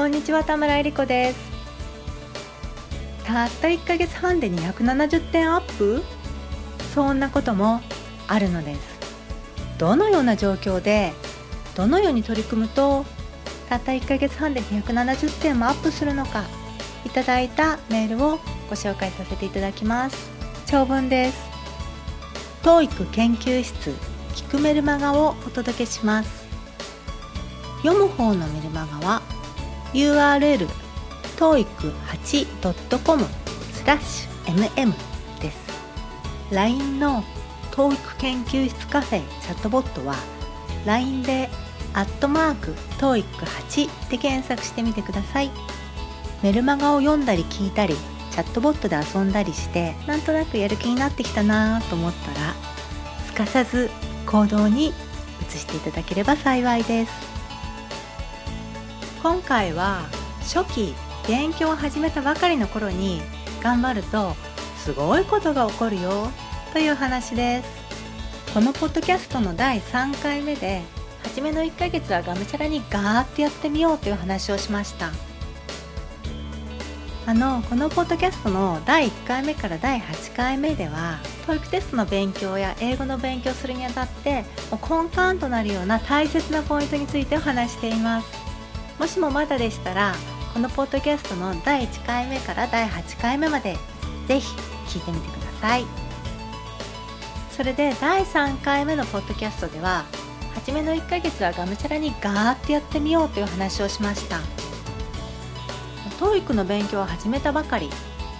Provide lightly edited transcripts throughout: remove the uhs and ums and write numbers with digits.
こんにちは、田村えり子です。たった1ヶ月半で270点アップ？そんなこともあるのです。どのような状況でどのように取り組むとたった1ヶ月半で270点もアップするのか、いただいたメールをご紹介させていただきます。長文です。TOEIC 研究室聞くメルマガをお届けします。読む方のメルマガは URL toeic8.com/mm です。 LINE の TOEIC 研究室カフェチャットボットは LINE で@toeic8 で検索してみてください。メルマガを読んだり聞いたりチャットボットで遊んだりして、なんとなくやる気になってきたなと思ったらすかさず行動に移していただければ幸いです。今回は初期勉強を始めたばかりの頃に頑張るとすごいことが起こるよという話です。このポッドキャストの第3回目で初めの1ヶ月はがむしゃらにガーッとやってみようという話をしました。このポッドキャストの第1回目から第8回目ではTOEICテストの勉強や英語の勉強するにあたって根幹となるような大切なポイントについてお話しています。もしもまだでしたらこのポッドキャストの第1回目から第8回目までぜひ聞いてみてください。それで第3回目のポッドキャストでは初めの1ヶ月はがむしゃらにガーッとやってみようという話をしました。TOEIC の勉強を始めたばかり、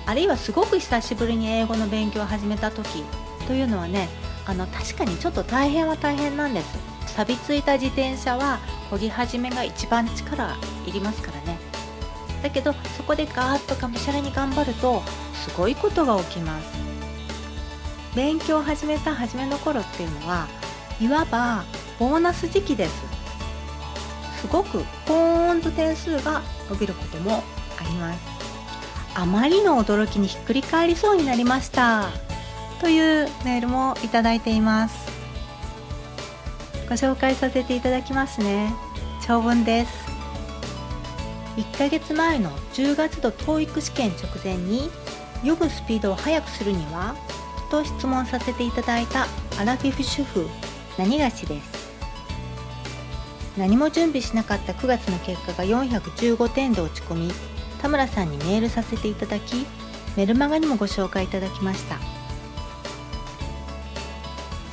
あるいはすごく久しぶりに英語の勉強を始めた時というのはね、確かにちょっと大変は大変なんです。錆びついた自転車は漕ぎ始めが一番力いりますからね。だけどそこでガーッとがむしゃらに頑張るとすごいことが起きます。勉強を始めた初めの頃っていうのはいわばボーナス時期です。すごくポーンと点数が伸びることもあります。あまりの驚きにひっくり返りそうになりましたというメールもいただいています。ご紹介させていただきますね。長文です。1ヶ月前の10月度 TOEIC 試験直前に読むスピードを速くするにはと質問させていただいたアラフィフ主婦何がしです。何も準備しなかった9月の結果が415点で落ち込み、田村さんにメールさせていただき、メルマガにもご紹介いただきました。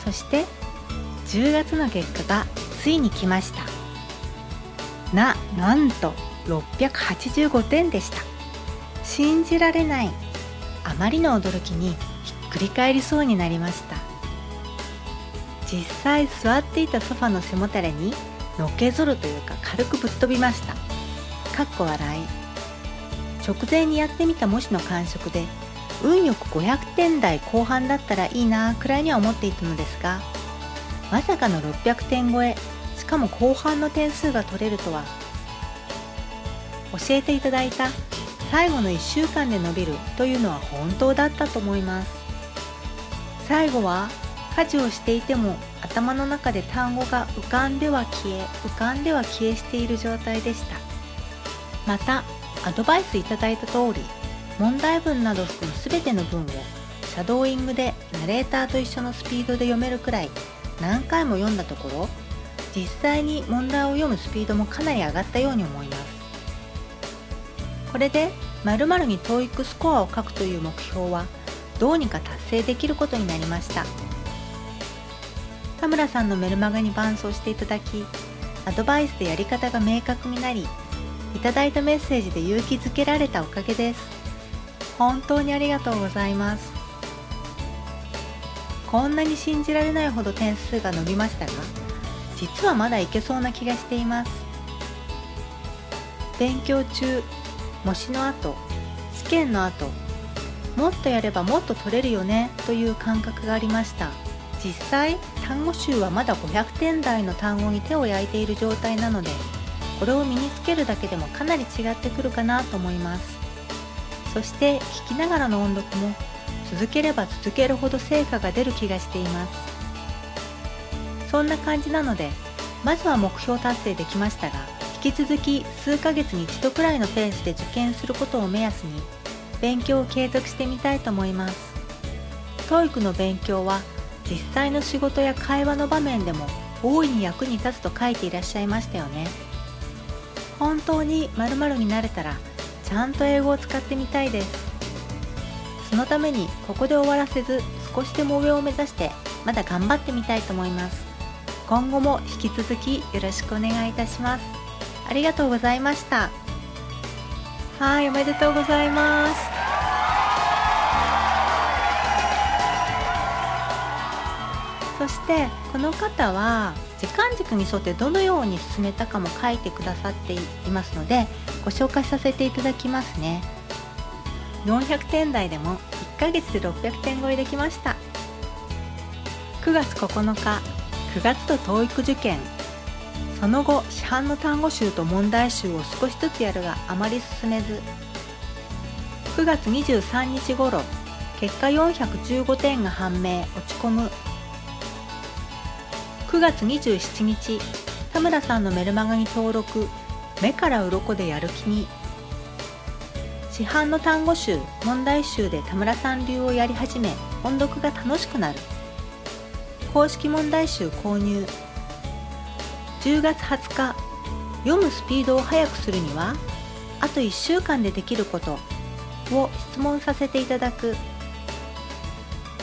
そして10月の結果がついに来ました。なんと685点でした。信じられない。あまりの驚きにひっくり返りそうになりました。実際座っていたソファの背もたれにのけぞるというか軽くぶっ飛びました。かっこ笑い。直前にやってみた模試の感触で運よく500点台後半だったらいいなくらいには思っていたのですが、まさかの600点超え、しかも後半の点数が取れるとは。教えていただいた最後の1週間で伸びるというのは本当だったと思います。最後は家事をしていても頭の中で単語が浮かんでは消え、浮かんでは消えしている状態でした。またアドバイスいただいた通り、問題文など含む全ての文をシャドーイングでナレーターと一緒のスピードで読めるくらい何回も読んだところ、実際に問題を読むスピードもかなり上がったように思います。これで〇〇にTOEICスコアを書くという目標はどうにか達成できることになりました。田村さんのメルマガに伴走していただき、アドバイスでやり方が明確になり、いただいたメッセージで勇気づけられたおかげです。本当にありがとうございます。こんなに信じられないほど点数が伸びましたが、実はまだいけそうな気がしています。勉強中、模試の後、試験の後、もっとやればもっと取れるよねという感覚がありました。実際単語集はまだ500点台の単語に手を焼いている状態なので、これを身につけるだけでもかなり違ってくるかなと思います。そして聞きながらの音読も続ければ続けるほど成果が出る気がしています。そんな感じなので、まずは目標達成できましたが、引き続き数ヶ月に一度くらいのペースで受験することを目安に勉強を継続してみたいと思います。TOEIC の勉強は実際の仕事や会話の場面でも大いに役に立つと書いていらっしゃいましたよね。本当に○○になれたらちゃんと英語を使ってみたいです。そのためにここで終わらせず少しでも上を目指してまだ頑張ってみたいと思います。今後も引き続きよろしくお願いいたします。ありがとうございました。はい、おめでとうございます。そしてこの方は時間軸に沿ってどのように進めたかも書いてくださっていますのでご紹介させていただきますね。400点台でも1ヶ月で600点超えできました。9月9日9月とTOEIC受験、その後市販の単語集と問題集を少しずつやるがあまり進めず、9月23日頃結果415点が判明、落ち込む。9月27日、田村さんのメルマガに登録、目から鱗でやる気に。市販の単語集、問題集で田村さん流をやり始め、音読が楽しくなる。公式問題集購入。10月20日、読むスピードを速くするには、あと1週間でできることを質問させていただく。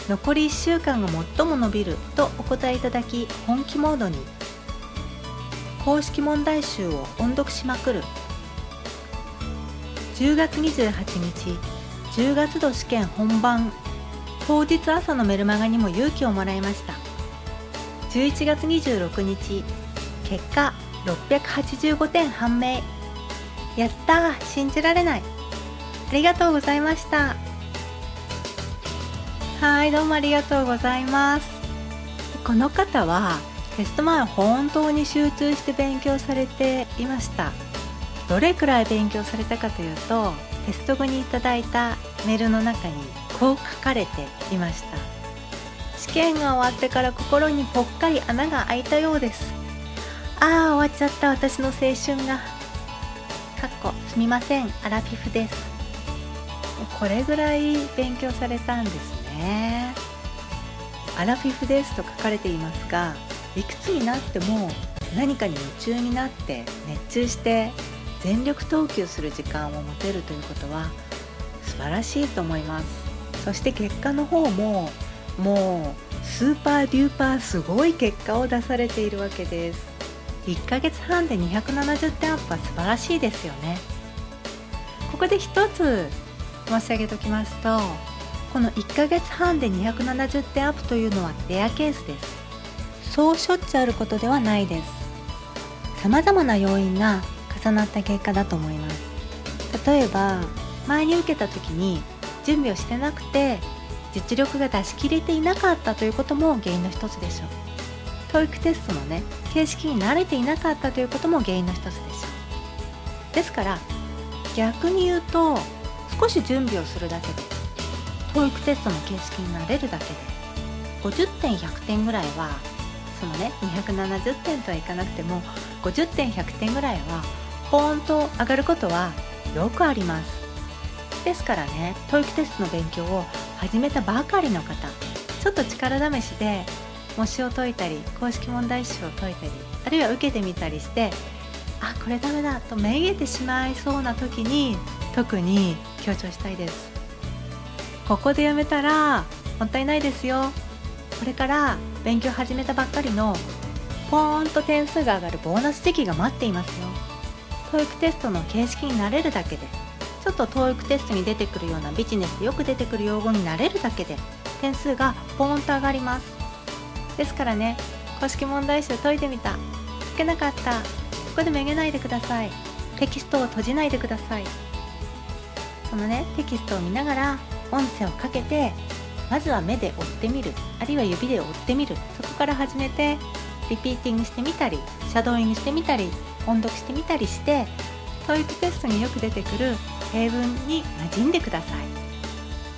残り1週間が最も伸びるとお答えいただき、本気モードに。公式問題集を音読しまくる。10月28日、10月度試験本番。当日朝のメルマガにも勇気をもらいました。11月26日、結果685点判明。やったー、信じられない。ありがとうございました。はい、どうもありがとうございます。この方はテスト前本当に集中して勉強されていました。どれくらい勉強されたかというと、テスト後にいただいたメールの中にこう書かれていました。試験が終わってから心にぽっかり穴が開いたようです。ああ、終わっちゃった私の青春が、かっこすみませんアラフィフです。これぐらい勉強されたんですね。アラフィフですと書かれていますが、いくつになっても何かに夢中になって熱中して全力投球する時間を持てるということは素晴らしいと思います。そして結果の方ももうスーパーデューパーすごい結果を出されているわけです。1ヶ月半で270点アップは素晴らしいですよね。ここで一つ申し上げておきますと、この1ヶ月半で270点アップというのはレアケースです。そうしょっちゅうあることではないです。様々な要因が重なった結果だと思います。例えば前に受けた時に準備をしてなくて実力が出し切れていなかったということも原因の一つでしょう。TOEICテストの形式に慣れていなかったということも原因の一つでしょう。ですから逆に言うと、少し準備をするだけで、TOEICテストの形式に慣れるだけで50点100点ぐらいは、その270点とはいかなくても50点100点ぐらいはポーンと上がることはよくあります。ですからTOEICテストの勉強を始めたばかりの方、ちょっと力試しで模試を解いたり公式問題集を解いたり、あるいは受けてみたりして、あ、これダメだとめげてしまいそうな時に特に強調したいです。ここでやめたらもったいないですよ。これから勉強始めたばっかりのポーンと点数が上がるボーナス時期が待っていますよ。TOEICテストの形式に慣れるだけで、ちょっとTOEICテストに出てくるようなビジネスでよく出てくる用語に慣れるだけで点数がポーンと上がります。ですから公式問題集解いてみた、解けなかった、ここでめげないでください。テキストを閉じないでください。このテキストを見ながら音声をかけて、まずは目で追ってみる、あるいは指で追ってみる、そこから始めてリピーティングしてみたり、シャドーイングしてみたり、音読してみたりして、TOEICテストによく出てくる英文に馴染んでください。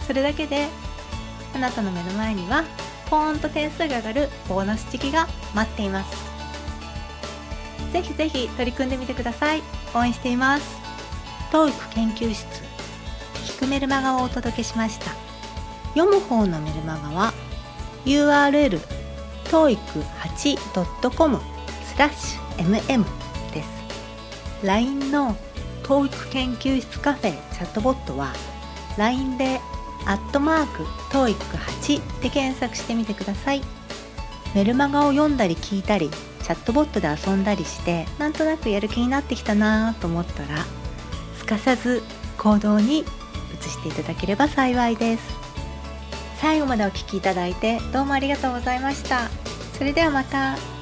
それだけであなたの目の前にはポーンと点数が上がるボーナス時期が待っています。ぜひぜひ取り組んでみてください。応援しています。TOEIC 研究室聞くメルマガをお届けしました。読む方のメルマガは URL toeic8.com/mm です。 LINE の TOEIC 研究室カフェチャットボットは LINE で@toeic8 で検索してみてください。メルマガを読んだり聞いたりチャットボットで遊んだりしてなんとなくやる気になってきたなと思ったらすかさず行動に移していただければ幸いです。最後までお聞きいただいてどうもありがとうございました。それではまた。